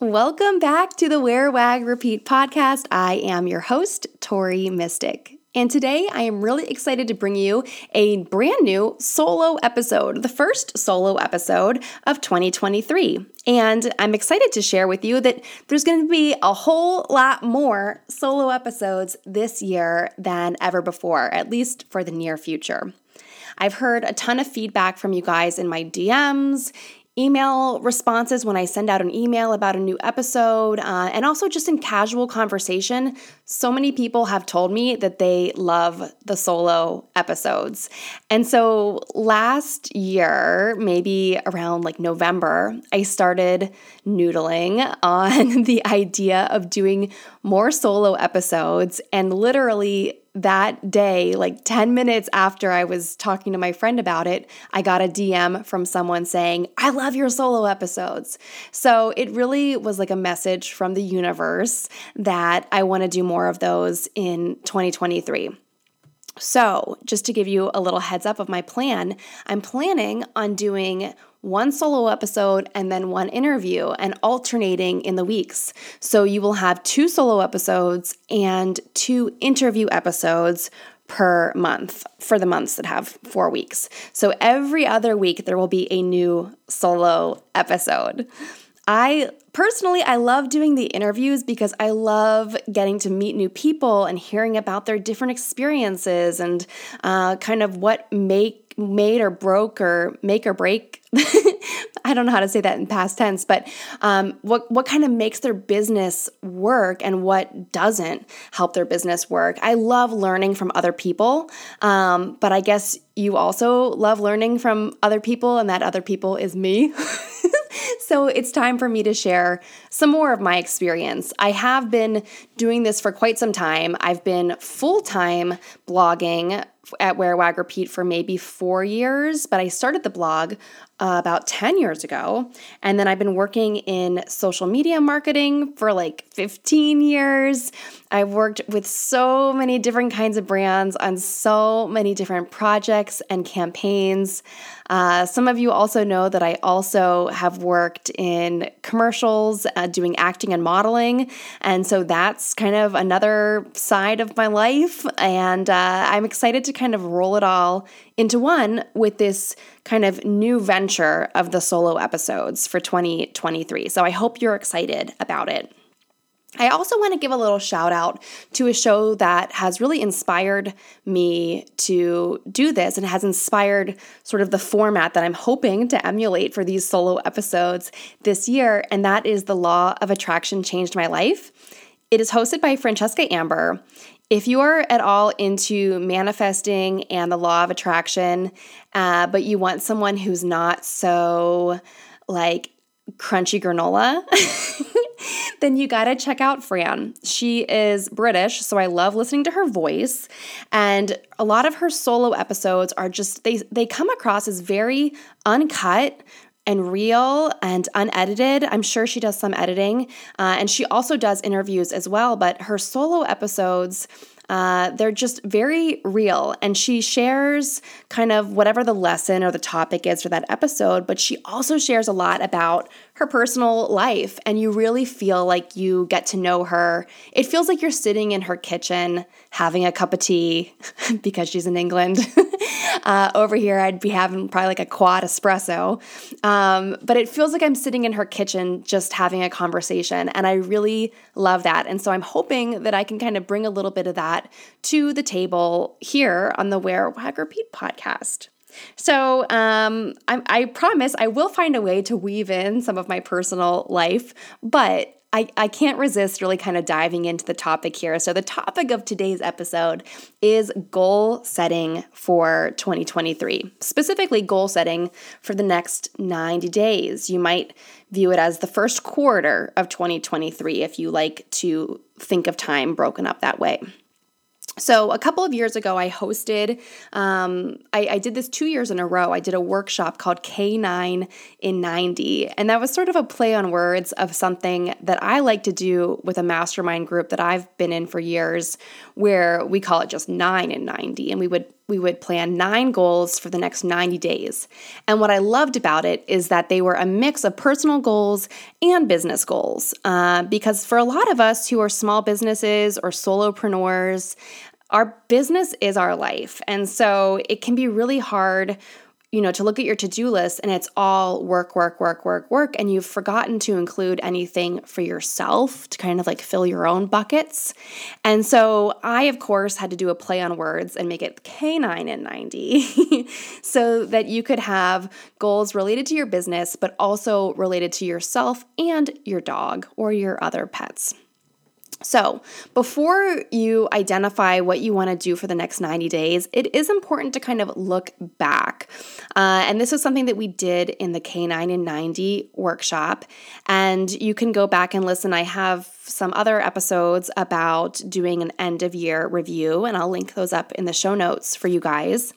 Welcome back to the Wear Wag Repeat podcast. I am your host, Tori Mystic. And today I am really excited to bring you a brand new solo episode, the first solo episode of 2023. And I'm excited to share with you that there's going to be a whole lot more solo episodes this year than ever before, at least for the near future. I've heard a ton of feedback from you guys in my DMs, email responses when I send out an email about a new episode, and also just in casual conversation. So many people have told me that they love the solo episodes. And so last year, maybe around like November, I started noodling on the idea of doing more solo episodes, and literally that day, like 10 minutes after I was talking to my friend about it, I got a DM from someone saying, I love your solo episodes. So it really was like a message from the universe that I want to do more of those in 2023. So just to give you a little heads up of my plan, I'm planning on doing one solo episode and then one interview and alternating in the weeks. So you will have two solo episodes and two interview episodes per month for the months that have 4 weeks. So every other week there will be a new solo episode. Personally, I love doing the interviews because I love getting to meet new people and hearing about their different experiences and kind of what made or broke or make or break. I don't know how to say that in past tense, but what kind of makes their business work and what doesn't help their business work. I love learning from other people, but I guess you also love learning from other people, and that other people is me. So it's time for me to share some more of my experience. I have been doing this for quite some time. I've been full-time blogging at Wear Wag Repeat for maybe 4 years, but I started the blog about 10 years ago. And then I've been working in social media marketing for like 15 years. I've worked with so many different kinds of brands on so many different projects and campaigns. Some of you also know that I also have worked in commercials, doing acting and modeling. And so that's kind of another side of my life. And I'm excited to kind of roll it all into one with this kind of new venture of the solo episodes for 2023. So I hope you're excited about it. I also want to give a little shout out to a show that has really inspired me to do this and has inspired sort of the format that I'm hoping to emulate for these solo episodes this year, and that is The Law of Attraction Changed My Life. It is hosted by Francesca Amber. If you are at all into manifesting and the law of attraction, but you want someone who's not so like crunchy granola, then you gotta check out Fran. She is British, so I love listening to her voice. And a lot of her solo episodes are just, they come across as very uncut and real and unedited. I'm sure she does some editing. And she also does interviews as well, but her solo episodes, they're just very real, and she shares kind of whatever the lesson or the topic is for that episode, but she also shares a lot about her personal life, and you really feel like you get to know her. It feels like you're sitting in her kitchen having a cup of tea because she's in England. Over here, I'd be having probably like a quad espresso, but it feels like I'm sitting in her kitchen just having a conversation, and I really love that, and so I'm hoping that I can kind of bring a little bit of that to the table here on the Wear Wag Repeat podcast. So I promise I will find a way to weave in some of my personal life, but I can't resist really kind of diving into the topic here. So the topic of today's episode is goal setting for 2023, specifically goal setting for the next 90 days. You might view it as the first quarter of 2023 if you like to think of time broken up that way. So a couple of years ago, I hosted, I did this 2 years in a row. I did a workshop called K9 in 90, and that was sort of a play on words of something that I like to do with a mastermind group that I've been in for years, where we call it just 9 in 90, and we would we would plan 9 goals for the next 90 days. And what I loved about it is that they were a mix of personal goals and business goals. Because for a lot of us who are small businesses or solopreneurs, our business is our life. And so it can be really hard, you know, to look at your to-do list and it's all work, and you've forgotten to include anything for yourself to kind of like fill your own buckets. And so I, of course, had to do a play on words and make it K9 in 90 so that you could have goals related to your business, but also related to yourself and your dog or your other pets. So before you identify what you want to do for the next 90 days, it is important to kind of look back. And this is something that we did in the K9 in 90 workshop. And you can go back and listen. I have some other episodes about doing an end of year review, and I'll link those up in the show notes for you guys.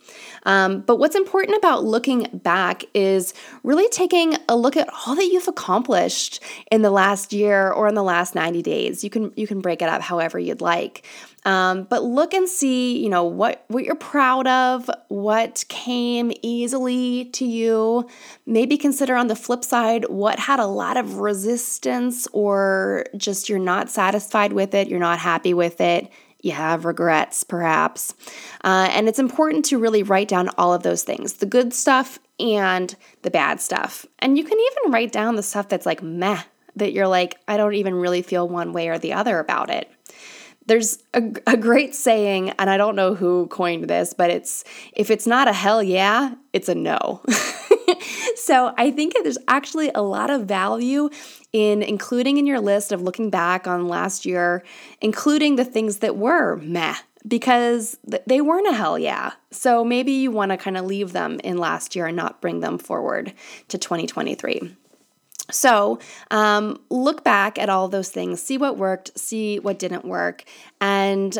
But what's important about looking back is really taking a look at all that you've accomplished in the last year or in the last 90 days. You can break it up however you'd like. But look and see, you know, what you're proud of, what came easily to you. Maybe consider on the flip side what had a lot of resistance, or just you're not satisfied with it, you're not happy with it, you have regrets perhaps. And it's important to really write down all of those things, the good stuff and the bad stuff. And you can even write down the stuff that's like meh, that you're like, I don't even really feel one way or the other about it. There's a great saying, and I don't know who coined this, but it's, if it's not a hell yeah, it's a no. So I think there's actually a lot of value in including in your list of looking back on last year, including the things that were meh, because they weren't a hell yeah. So maybe you want to kind of leave them in last year and not bring them forward to 2023. So look back at all those things, see what worked, see what didn't work. And,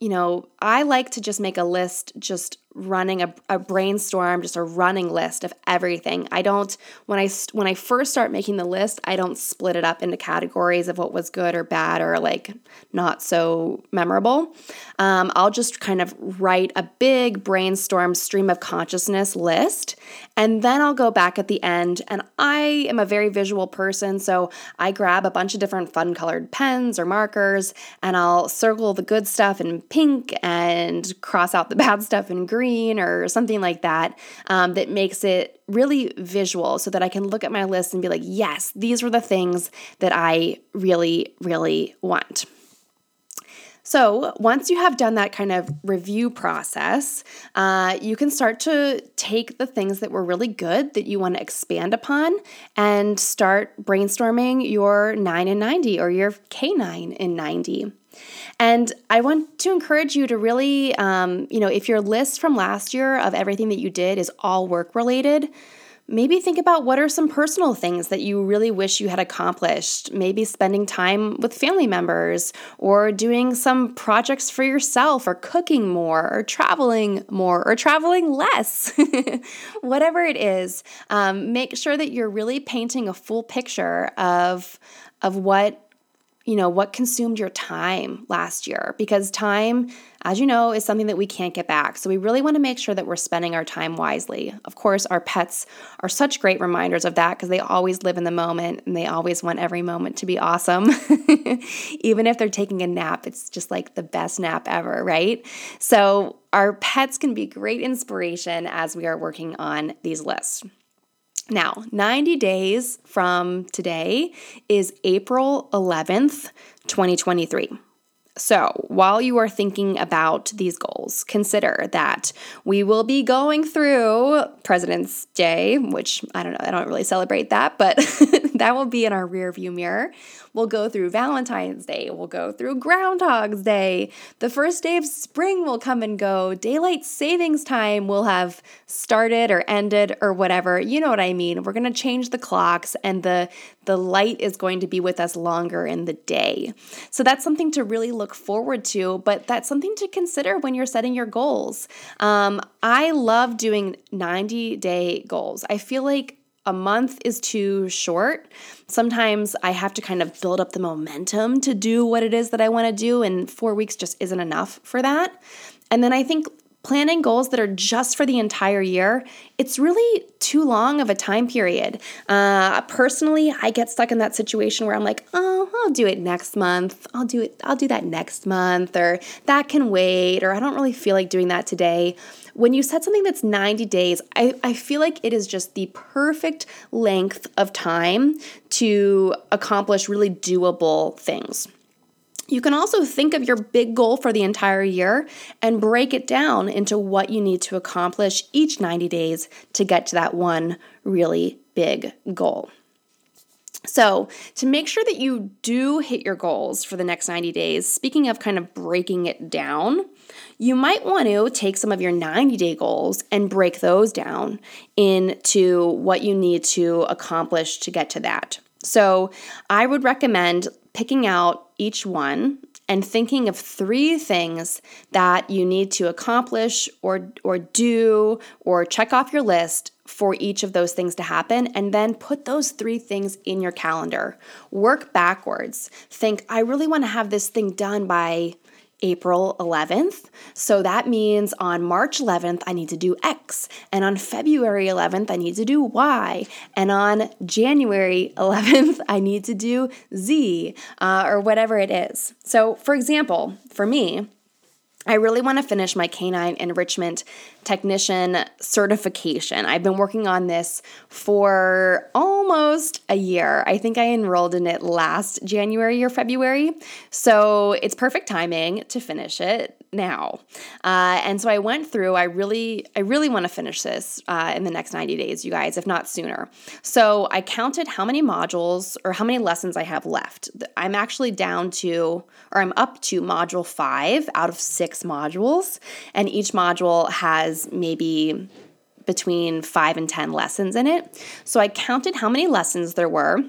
you know, I like to just make a list, just running a brainstorm, just a running list of everything. I don't, when I first start making the list, I don't split it up into categories of what was good or bad or like not so memorable. I'll just kind of write a big brainstorm stream of consciousness list, and then I'll go back at the end. And I am a very visual person, so I grab a bunch of different fun colored pens or markers, and I'll circle the good stuff in pink and cross out the bad stuff in green. Or something like that, that makes it really visual so that I can look at my list and be like, yes, these were the things that I really, really want. So once you have done that kind of review process, you can start to take the things that were really good that you want to expand upon and start brainstorming your 9 in 90 or your K9 in 90. And I want to encourage you to really, you know, if your list from last year of everything that you did is all work related, maybe think about what are some personal things that you really wish you had accomplished. Maybe spending time with family members, or doing some projects for yourself, or cooking more, or traveling less. Whatever it is, make sure that you're really painting a full picture of what, you know, what consumed your time last year, because time, as you know, is something that we can't get back. So we really want to make sure that we're spending our time wisely. Of course, our pets are such great reminders of that, because they always live in the moment and they always want every moment to be awesome. Even if they're taking a nap, it's just like the best nap ever, right? So our pets can be great inspiration as we are working on these lists. Now, 90 days from today is April 11th, 2023. So while you are thinking about these goals, consider that we will be going through President's Day, which I don't know, I don't really celebrate that, but that will be in our rearview mirror. We'll go through Valentine's Day. We'll go through Groundhog's Day. The first day of spring will come and go. Daylight savings time will have started or ended or whatever. You know what I mean. We're going to change the clocks, and the light is going to be with us longer in the day. So that's something to really look forward to, but that's something to consider when you're setting your goals. I love doing 90-day goals. I feel like a month is too short. Sometimes I have to kind of build up the momentum to do what it is that I want to do, and 4 weeks just isn't enough for that. And then I think Planning goals that are just for the entire year, it's really too long of a time period. Personally, I get stuck in that situation where I'm like, oh, I'll do it next month. I'll do that next month, or that can wait, or I don't really feel like doing that today. When you set something that's 90 days, I feel like it is just the perfect length of time to accomplish really doable things. You can also think of your big goal for the entire year and break it down into what you need to accomplish each 90 days to get to that one really big goal. So to make sure that you do hit your goals for the next 90 days, speaking of kind of breaking it down, you might want to take some of your 90-day goals and break those down into what you need to accomplish to get to that. So I would recommend picking out each one and thinking of three things that you need to accomplish or do or check off your list for each of those things to happen, and then put those three things in your calendar. Work backwards. Think, I really want to have this thing done by April 11th. So that means on March 11th, I need to do X. And on February 11th, I need to do Y. And on January 11th, I need to do Z, or whatever it is. So for example, for me, I really want to finish my K9 enrichment technician certification. I've been working on this for almost a year. I think I enrolled in it last January or February. So it's perfect timing to finish it now. And so I went through, I really want to finish this in the next 90 days, you guys, if not sooner. So I counted how many modules or how many lessons I have left. I'm actually up to module 5 out of 6 modules, and each module has maybe between 5 and 10 lessons in it. So I counted how many lessons there were,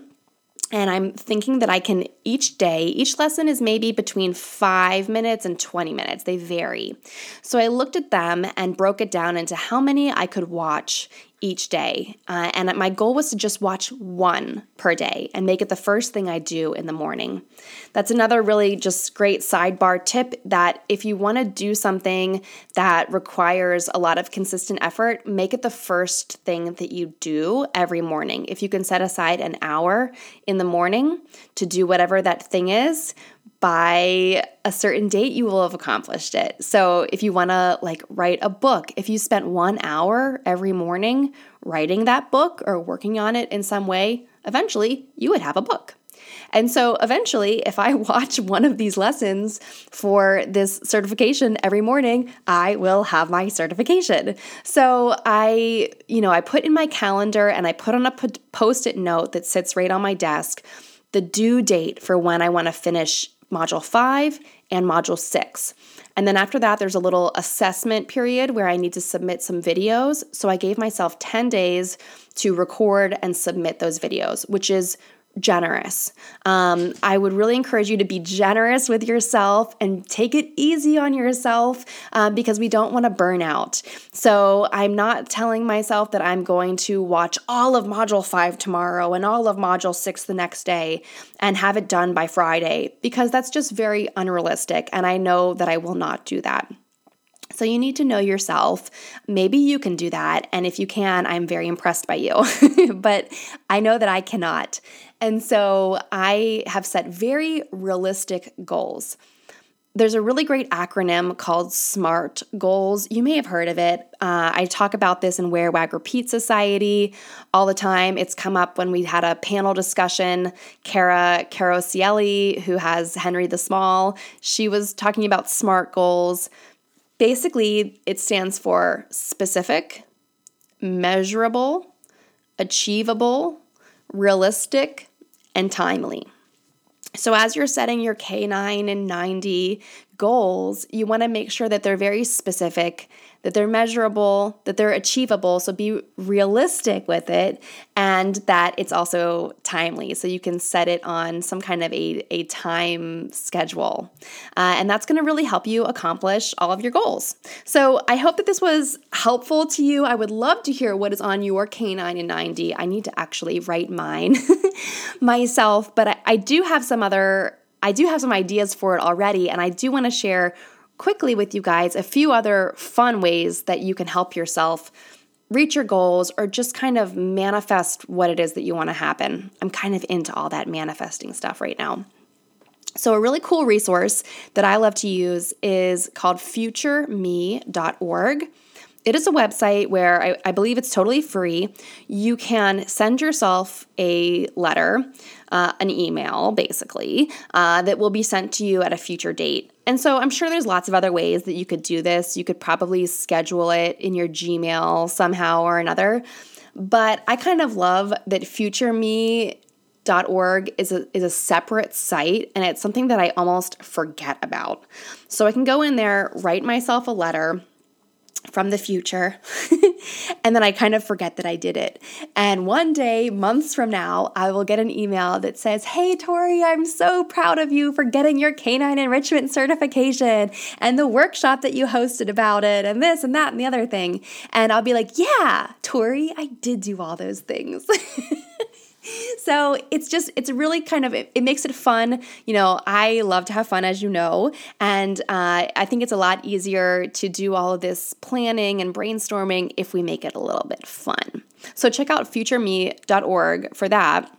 and I'm thinking that I can each lesson is maybe between 5 minutes and 20 minutes. They vary. So I looked at them and broke it down into how many I could watch each day. And my goal was to just watch one per day and make it the first thing I do in the morning. That's another really just great sidebar tip, that if you want to do something that requires a lot of consistent effort, make it the first thing that you do every morning. If you can set aside an hour in the morning to do whatever that thing is, by a certain date, you will have accomplished it. So if you want to write a book, if you spent 1 hour every morning writing that book or working on it in some way, eventually you would have a book. And so eventually, if I watch one of these lessons for this certification every morning, I will have my certification. So I put in my calendar and I put on a Post-it note that sits right on my desk the due date for when I want to finish Module 5 and Module 6. And then after that, there's a little assessment period where I need to submit some videos. So I gave myself 10 days to record and submit those videos, which is generous. I would really encourage you to be generous with yourself and take it easy on yourself, because we don't want to burn out. So I'm not telling myself that I'm going to watch all of Module 5 tomorrow and all of Module 6 the next day and have it done by Friday, because that's just very unrealistic. And I know that I will not do that. So you need to know yourself. Maybe you can do that. And if you can, I'm very impressed by you, but I know that I cannot. And so I have set very realistic goals. There's a really great acronym called SMART goals. You may have heard of it. I talk about this in Wear Wag Repeat Society all the time. It's come up when we had a panel discussion. Cara Carosielli, who has Henry the Small, she was talking about SMART goals. Basically, it stands for specific, measurable, achievable, realistic, and timely. So as you're setting your K9 in 90 goals, you want to make sure that they're very specific, that they're measurable, that they're achievable, so be realistic with it, and that it's also timely, so you can set it on some kind of a time schedule. And that's going to really help you accomplish all of your goals. So I hope that this was helpful to you. I would love to hear what is on your K9 in 90. I need to actually write mine myself, but I do have some ideas for it already, and I do want to share quickly with you guys a few other fun ways that you can help yourself reach your goals or just kind of manifest what it is that you want to happen. I'm kind of into all that manifesting stuff right now. So a really cool resource that I love to use is called FutureMe.org. It is a website where I believe it's totally free. You can send yourself a letter, an email basically, that will be sent to you at a future date. And so I'm sure there's lots of other ways that you could do this. You could probably schedule it in your Gmail somehow or another. But I kind of love that FutureMe.org is a separate site, and it's something that I almost forget about. So I can go in there, write myself a letter from the future, and then I kind of forget that I did it. And one day, months from now, I will get an email that says, "Hey, Tori, I'm so proud of you for getting your K9 enrichment certification and the workshop that you hosted about it and this and that and the other thing." And I'll be like, "Yeah, Tori, I did do all those things." So it's really kind of, it makes it fun. You know, I love to have fun, as you know, and I think it's a lot easier to do all of this planning and brainstorming if we make it a little bit fun. So check out futureme.org for that.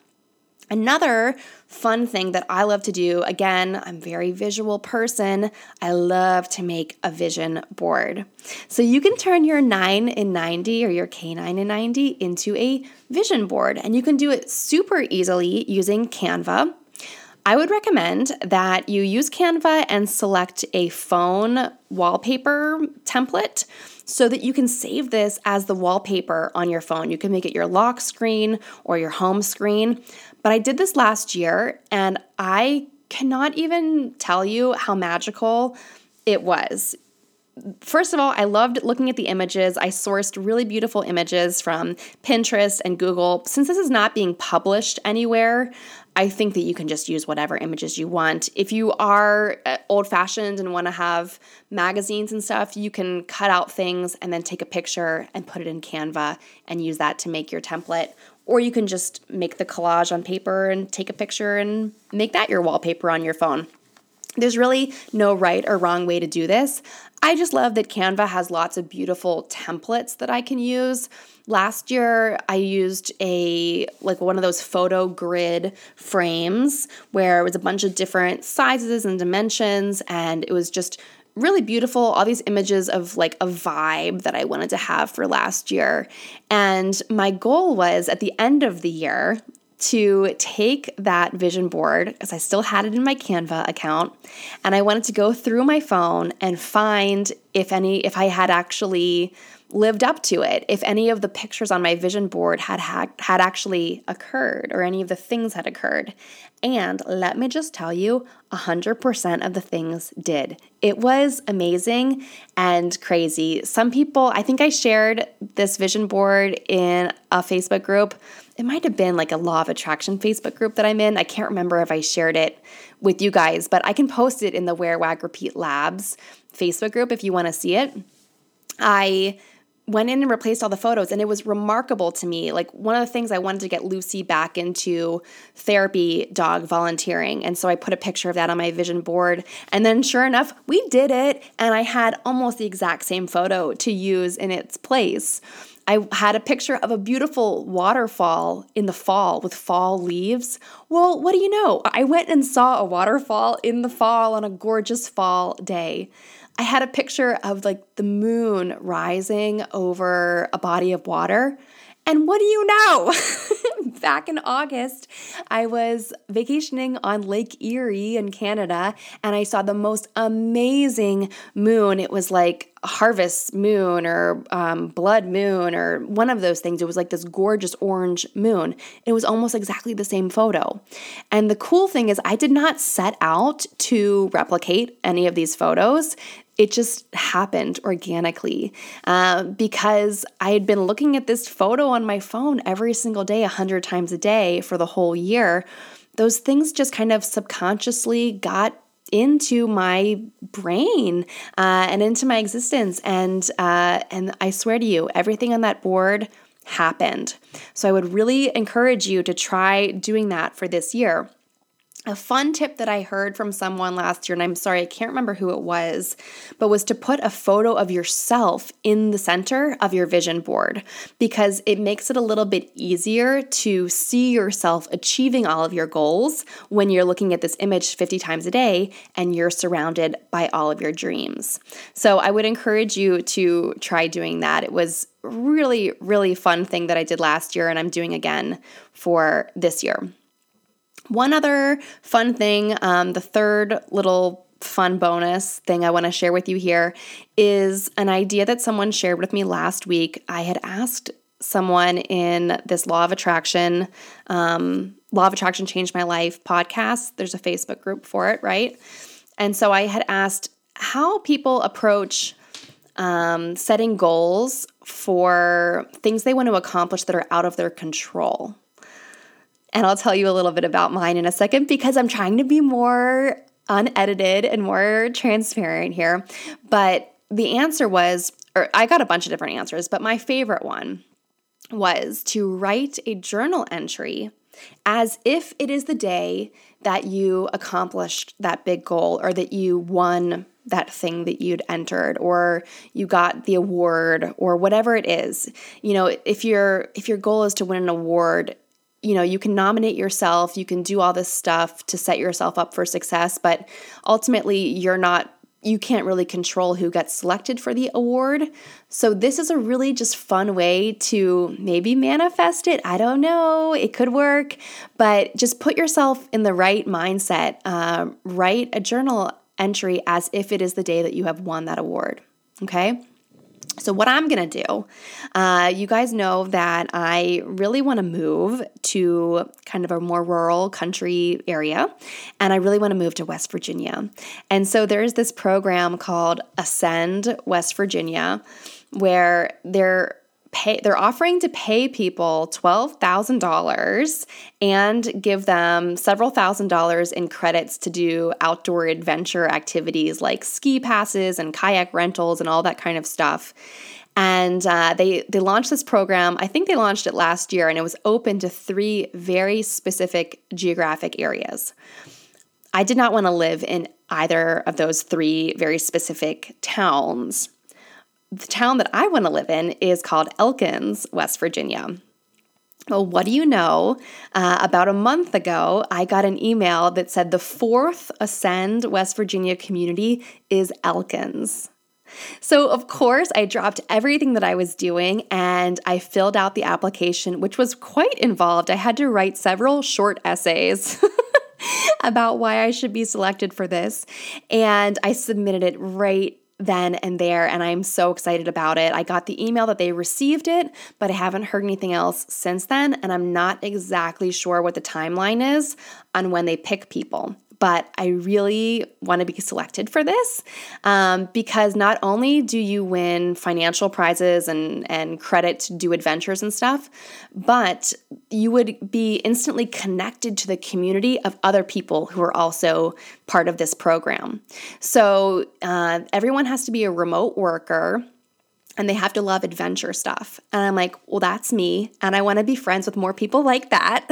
Another fun thing that I love to do, again, I'm a very visual person. I love to make a vision board. So you can turn your 9 in 90 or your K9 in 90 into a vision board, and you can do it super easily using Canva. I would recommend that you use Canva and select a phone wallpaper template so that you can save this as the wallpaper on your phone. You can make it your lock screen or your home screen. But I did this last year, and I cannot even tell you how magical it was. First of all, I loved looking at the images. I sourced really beautiful images from Pinterest and Google. Since this is not being published anywhere, I think that you can just use whatever images you want. If you are old-fashioned and want to have magazines and stuff, you can cut out things and then take a picture and put it in Canva and use that to make your template. Or you can just make the collage on paper and take a picture and make that your wallpaper on your phone. There's really no right or wrong way to do this. I just love that Canva has lots of beautiful templates that I can use. Last year, I used one of those photo grid frames where it was a bunch of different sizes and dimensions, and it was just really beautiful, all these images of like a vibe that I wanted to have for last year. And my goal was at the end of the year to take that vision board, because I still had it in my Canva account, and I wanted to go through my phone and find if I had actually lived up to it, if any of the pictures on my vision board had actually occurred or any of the things had occurred. And let me just tell you, 100% of the things did. It was amazing and crazy. Some people, I think I shared this vision board in a Facebook group. It might have been like a Law of Attraction Facebook group that I'm in. I can't remember if I shared it with you guys, but I can post it in the Wear Wag Repeat Labs Facebook group if you want to see it. I went in and replaced all the photos, and it was remarkable to me. Like, one of the things I wanted to get Lucy back into therapy dog volunteering, and so I put a picture of that on my vision board, and then sure enough, we did it, and I had almost the exact same photo to use in its place. I had a picture of a beautiful waterfall in the fall with fall leaves. Well, what do you know? I went and saw a waterfall in the fall on a gorgeous fall day. I had a picture of like the moon rising over a body of water. And what do you know? Back in August, I was vacationing on Lake Erie in Canada, and I saw the most amazing moon. It was like harvest moon or blood moon or one of those things. It was like this gorgeous orange moon. It was almost exactly the same photo. And the cool thing is, I did not set out to replicate any of these photos. It just happened organically because I had been looking at this photo on my phone every single day, 100 times a day for the whole year. Those things just kind of subconsciously got into my brain and into my existence. And I swear to you, everything on that board happened. So I would really encourage you to try doing that for this year. A fun tip that I heard from someone last year, and I'm sorry, I can't remember who it was, but was to put a photo of yourself in the center of your vision board, because it makes it a little bit easier to see yourself achieving all of your goals when you're looking at this image 50 times a day and you're surrounded by all of your dreams. So I would encourage you to try doing that. It was really, really fun thing that I did last year, and I'm doing again for this year. One other fun thing, the third little fun bonus thing I want to share with you here is an idea that someone shared with me last week. I had asked someone in this Law of Attraction Changed My Life podcast. There's a Facebook group for it, right? And so I had asked how people approach setting goals for things they want to accomplish that are out of their control. And I'll tell you a little bit about mine in a second, because I'm trying to be more unedited and more transparent here. But the answer was, or I got a bunch of different answers, but my favorite one was to write a journal entry as if it is the day that you accomplished that big goal, or that you won that thing that you'd entered, or you got the award, or whatever it is. You know, if your goal is to win an award, you know, you can nominate yourself, you can do all this stuff to set yourself up for success, but ultimately you can't really control who gets selected for the award. So this is a really just fun way to maybe manifest it. I don't know, it could work, but just put yourself in the right mindset. Write a journal entry as if it is the day that you have won that award, okay? So what I'm going to do, you guys know that I really want to move to kind of a more rural country area, and I really want to move to West Virginia. And so there's this program called Ascend West Virginia, where they're offering to pay people $12,000 and give them several thousand dollars in credits to do outdoor adventure activities like ski passes and kayak rentals and all that kind of stuff. And they launched this program. I think they launched it last year, and it was open to 3 very specific geographic areas. I did not want to live in either of those 3 very specific towns. The town that I want to live in is called Elkins, West Virginia. Well, what do you know? About a month ago, I got an email that said the 4th Ascend West Virginia community is Elkins. So of course, I dropped everything that I was doing and I filled out the application, which was quite involved. I had to write several short essays about why I should be selected for this. And I submitted it right then and there, and I'm so excited about it. I got the email that they received it, but I haven't heard anything else since then, and I'm not exactly sure what the timeline is on when they pick people. But I really want to be selected for this because not only do you win financial prizes and credit to do adventures and stuff, but you would be instantly connected to the community of other people who are also part of this program. So everyone has to be a remote worker, and they have to love adventure stuff. And I'm like, well, that's me. And I want to be friends with more people like that.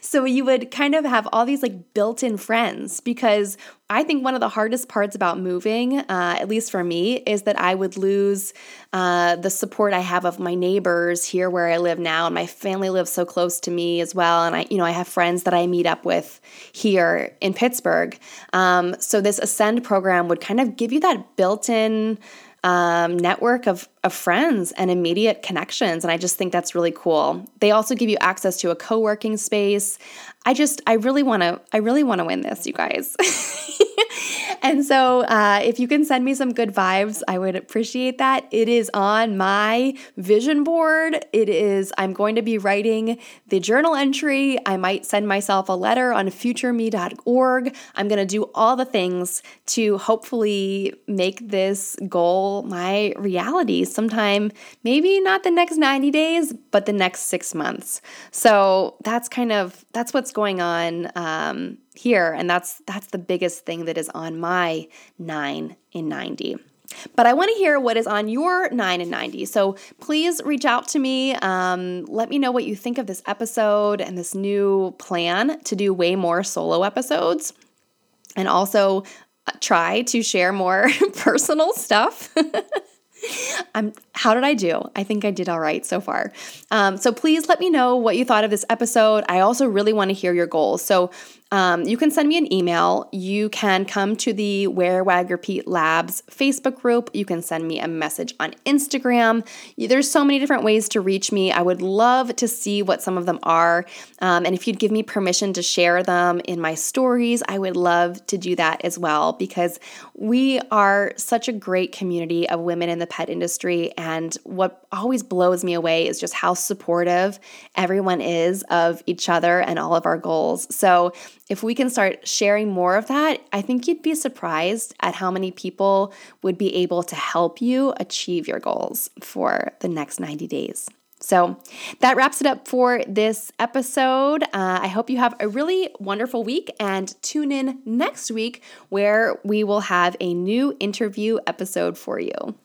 So you would kind of have all these like built-in friends, because I think one of the hardest parts about moving, at least for me, is that I would lose the support I have of my neighbors here where I live now. And my family lives so close to me as well. And I have friends that I meet up with here in Pittsburgh. So this Ascend program would kind of give you that built-in network of friends and immediate connections. And I just think that's really cool. They also give you access to a co-working space. I really want to win this, you guys. And so if you can send me some good vibes, I would appreciate that. It is on my vision board. I'm going to be writing the journal entry. I might send myself a letter on FutureMe.org. I'm going to do all the things to hopefully make this goal my reality sometime, maybe not the next 90 days, but the next 6 months. So that's what's going on here. And that's the biggest thing that is on my 9 in 90. But I want to hear what is on your 9 in 90. So please reach out to me. Let me know what you think of this episode and this new plan to do way more solo episodes. And also try to share more personal stuff. How did I do? I think I did all right so far. So please let me know what you thought of this episode. I also really want to hear your goals. So you can send me an email. You can come to the Wear Wag Repeat Labs Facebook group. You can send me a message on Instagram. There's so many different ways to reach me. I would love to see what some of them are. And if you'd give me permission to share them in my stories, I would love to do that as well, because we are such a great community of women in the pet industry. And what always blows me away is just how supportive everyone is of each other and all of our goals. So if we can start sharing more of that, I think you'd be surprised at how many people would be able to help you achieve your goals for the next 90 days. So that wraps it up for this episode. I hope you have a really wonderful week, and tune in next week where we will have a new interview episode for you.